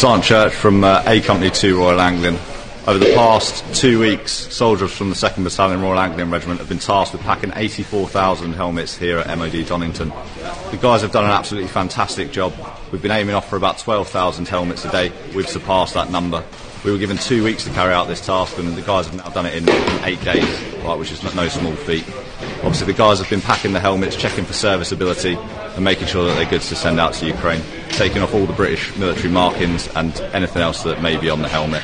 Sarn Church from A Company 2 Royal Anglian. Over the past 2 weeks, soldiers from the 2nd Battalion Royal Anglian Regiment have been tasked with packing 84,000 helmets here at MOD Donnington. The guys have done an absolutely fantastic job. We've been aiming off for about 12,000 helmets a day. We've surpassed that number. We were given 2 weeks to carry out this task, and the guys have now done it in 8 days, right, which is no small feat. Obviously, the guys have been packing the helmets, checking for serviceability, and making sure that they're good to send out to Ukraine, taking off all the British military markings and anything else that may be on the helmet.